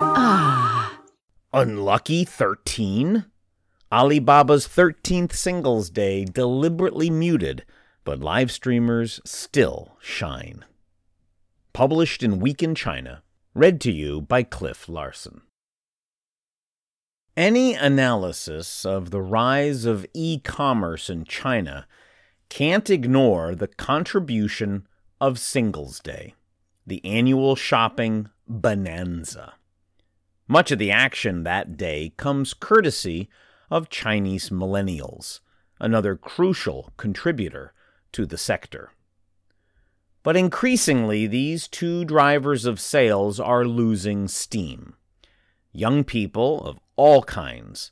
Ah. Unlucky 13? Alibaba's 13th Singles Day deliberately muted, but live streamers still shine. Published in Week in China. Read to you by Cliff Larsen. Any analysis of the rise of e-commerce in China can't ignore the contribution of Singles Day, the annual shopping bonanza. Much of the action that day comes courtesy of Chinese millennials, another crucial contributor to the sector. But increasingly, these two drivers of sales are losing steam. Young people of all kinds,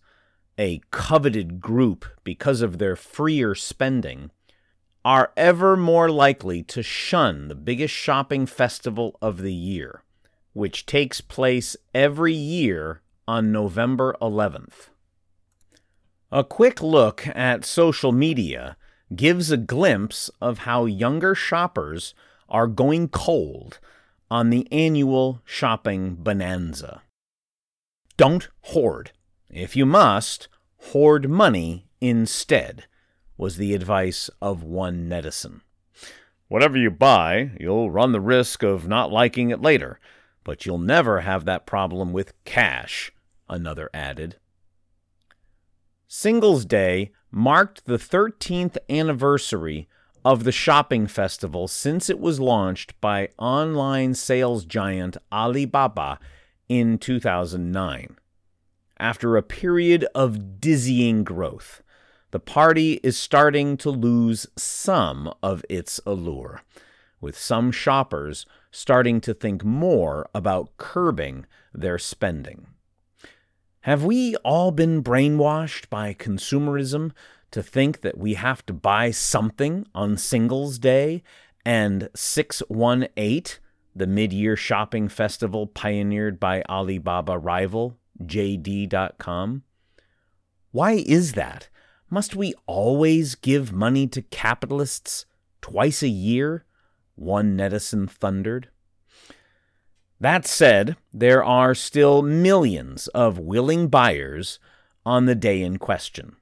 a coveted group because of their freer spending, are ever more likely to shun the biggest shopping festival of the year, which takes place every year on November 11th. A quick look at social media gives a glimpse of how younger shoppers are going cold on the annual shopping bonanza. Don't hoard. If you must, hoard money instead, was the advice of one netizen. Whatever you buy, you'll run the risk of not liking it later, but you'll never have that problem with cash, another added. Singles Day marked the 13th anniversary of the shopping festival since it was launched by online sales giant Alibaba in 2009. After a period of dizzying growth, the party is starting to lose some of its allure, with some shoppers starting to think more about curbing their spending. Have we all been brainwashed by consumerism to think that we have to buy something on Singles Day and 618, the mid-year shopping festival pioneered by Alibaba rival JD.com? Why is that? Must we always give money to capitalists twice a year? One netizen thundered. That said, there are still millions of willing buyers on the day in question.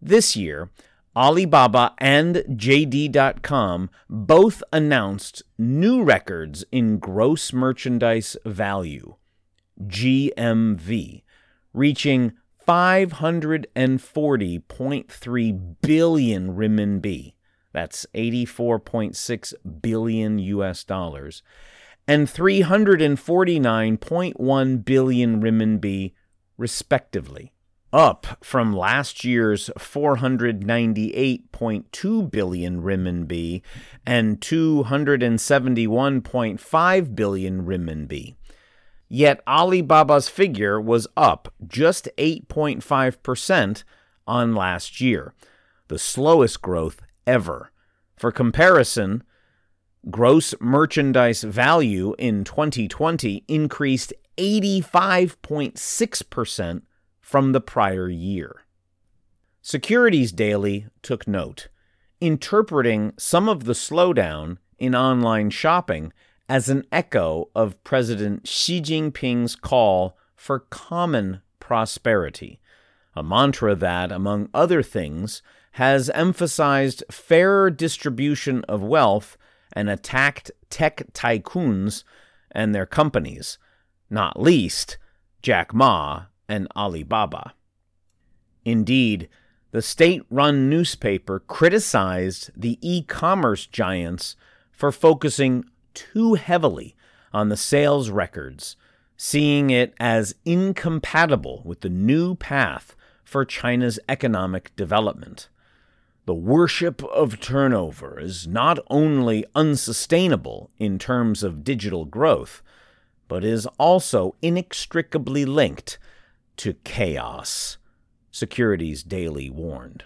This year, Alibaba and JD.com both announced new records in gross merchandise value, GMV, reaching 540.3 billion renminbi. That's $84.6 billion, and 349.1 billion renminbi, respectively, up from last year's 498.2 billion renminbi and 271.5 billion renminbi. Yet Alibaba's figure was up just 8.5% on last year, the slowest growth ever. For comparison, gross merchandise value in 2020 increased 85.6% from the prior year. Securities Daily took note, interpreting some of the slowdown in online shopping as an echo of President Xi Jinping's call for common prosperity, a mantra that, among other things, has emphasized fairer distribution of wealth and attacked tech tycoons and their companies, not least Jack Ma and Alibaba. Indeed, the state-run newspaper criticized the e-commerce giants for focusing too heavily on the sales records, seeing it as incompatible with the new path for China's economic development. The worship of turnover is not only unsustainable in terms of digital growth, but is also inextricably linked to chaos, Securities Daily warned.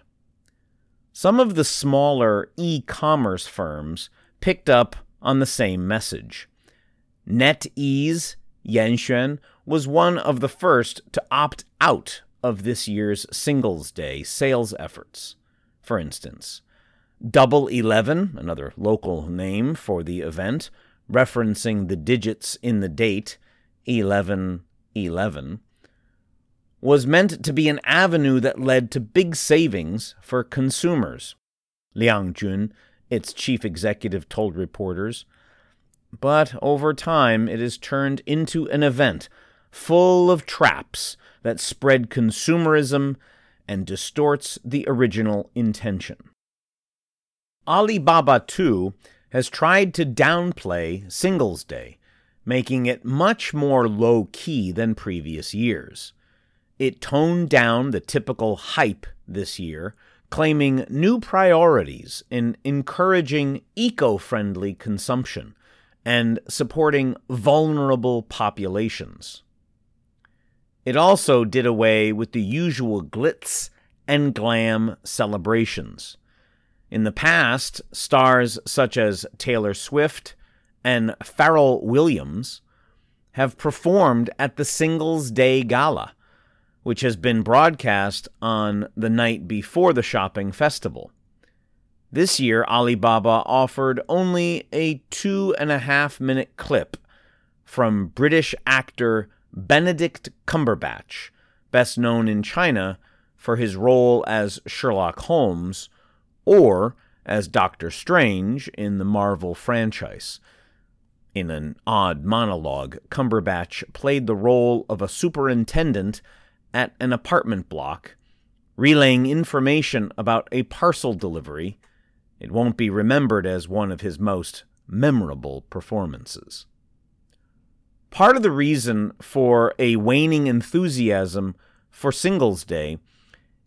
Some of the smaller e-commerce firms picked up on the same message. NetEase, Yanxuan, was one of the first to opt out of this year's Singles Day sales efforts. For instance, Double 11, another local name for the event, referencing the digits in the date, 11/11, was meant to be an avenue that led to big savings for consumers, Liang Jun, its chief executive, told reporters. But over time, it has turned into an event full of traps that spread consumerism and distorts the original intention. Alibaba, too, has tried to downplay Singles Day, making it much more low-key than previous years. It toned down the typical hype this year, claiming new priorities in encouraging eco-friendly consumption and supporting vulnerable populations. It also did away with the usual glitz and glam celebrations. In the past, stars such as Taylor Swift and Pharrell Williams have performed at the Singles Day Gala, which has been broadcast on the night before the shopping festival. This year, Alibaba offered only a 2.5-minute clip from British actor Benedict Cumberbatch, best known in China for his role as Sherlock Holmes or as Doctor Strange in the Marvel franchise. In an odd monologue, Cumberbatch played the role of a superintendent at an apartment block, relaying information about a parcel delivery. It won't be remembered as one of his most memorable performances. Part of the reason for a waning enthusiasm for Singles Day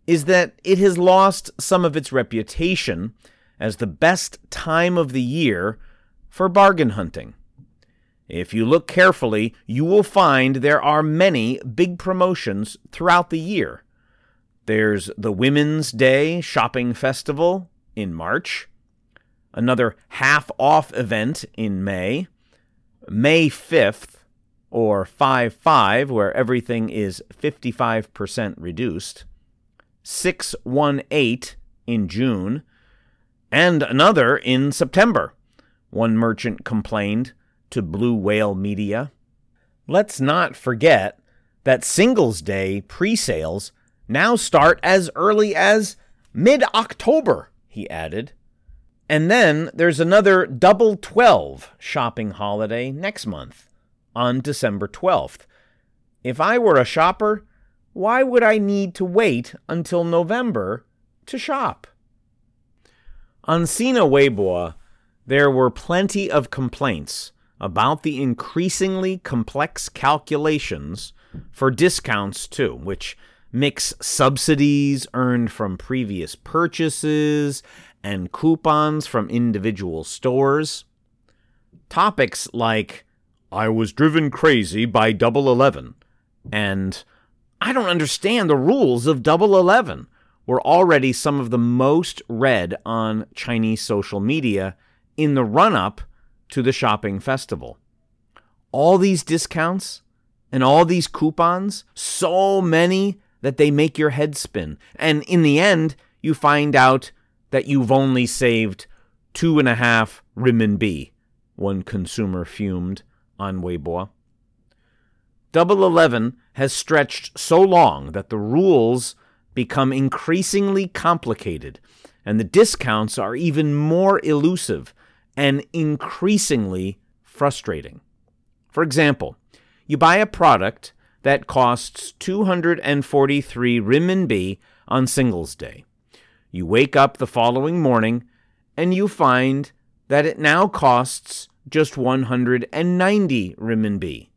is that it has lost some of its reputation as the best time of the year for bargain hunting. If you look carefully, you will find there are many big promotions throughout the year. There's the Women's Day Shopping Festival in March, another half-off event in May 5th, or 5-5, where everything is 55% reduced, 6-1-8 in June, and another in September, one merchant complained to Blue Whale Media. Let's not forget that Singles Day pre-sales now start as early as mid-October, he added. And then there's another Double 12 shopping holiday next month, on December 12th. If I were a shopper, why would I need to wait until November to shop? On Sina Weibo, there were plenty of complaints about the increasingly complex calculations for discounts, too, which mix subsidies earned from previous purchases and coupons from individual stores. Topics like, I was driven crazy by Double 11, and I don't understand the rules of Double 11, were already some of the most read on Chinese social media in the run-up to the shopping festival. All these discounts and all these coupons, so many that they make your head spin. And in the end, you find out that you've only saved 2.5 RMB, one consumer fumed on Weibo. Double 11 has stretched so long that the rules become increasingly complicated, and the discounts are even more elusive and increasingly frustrating. For example, you buy a product that costs 243 RMB on Singles Day. You wake up the following morning and you find that it now costs just 190 RMB.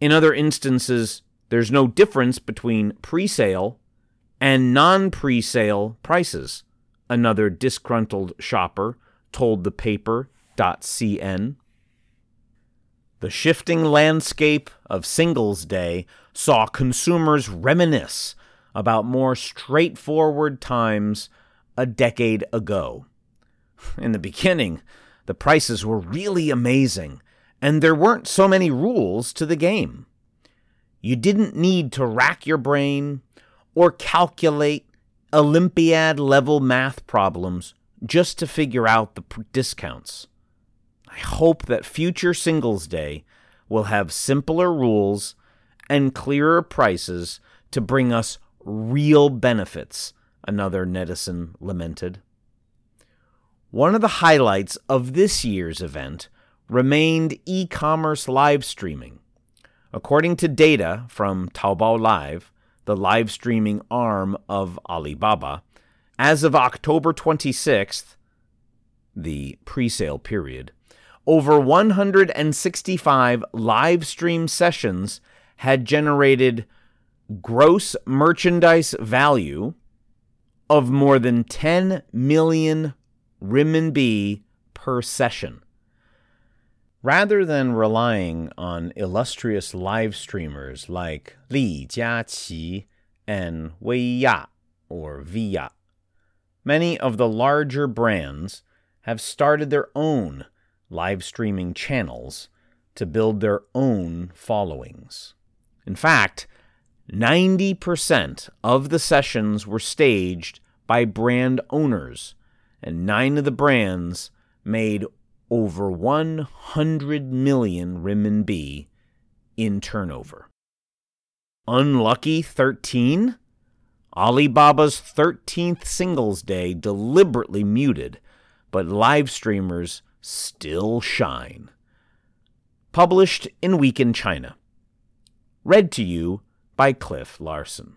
In other instances, there's no difference between pre-sale and non-pre-sale prices, another disgruntled shopper told the paper.cn. The shifting landscape of Singles Day saw consumers reminisce about more straightforward times a decade ago. In the beginning, the prices were really amazing, and there weren't so many rules to the game. You didn't need to rack your brain or calculate Olympiad-level math problems just to figure out the discounts. I hope that future Singles Day will have simpler rules and clearer prices to bring us real benefits, another netizen lamented. One of the highlights of this year's event remained e-commerce live streaming. According to data from Taobao Live, the live streaming arm of Alibaba, as of October 26th, the pre-sale period, over 165 live stream sessions had generated gross merchandise value of more than 10 million RMB per session. Rather than relying on illustrious live streamers like Li Jiaqi and Weya or Viya, many of the larger brands have started their own live streaming channels to build their own followings. In fact, 90% of the sessions were staged by brand owners, and 9 of the brands made over 100 million RMB in turnover. Unlucky 13? Alibaba's 13th Singles Day deliberately muted, but live streamers still shine. Published in Week in China. Read to you by Cliff Larsen.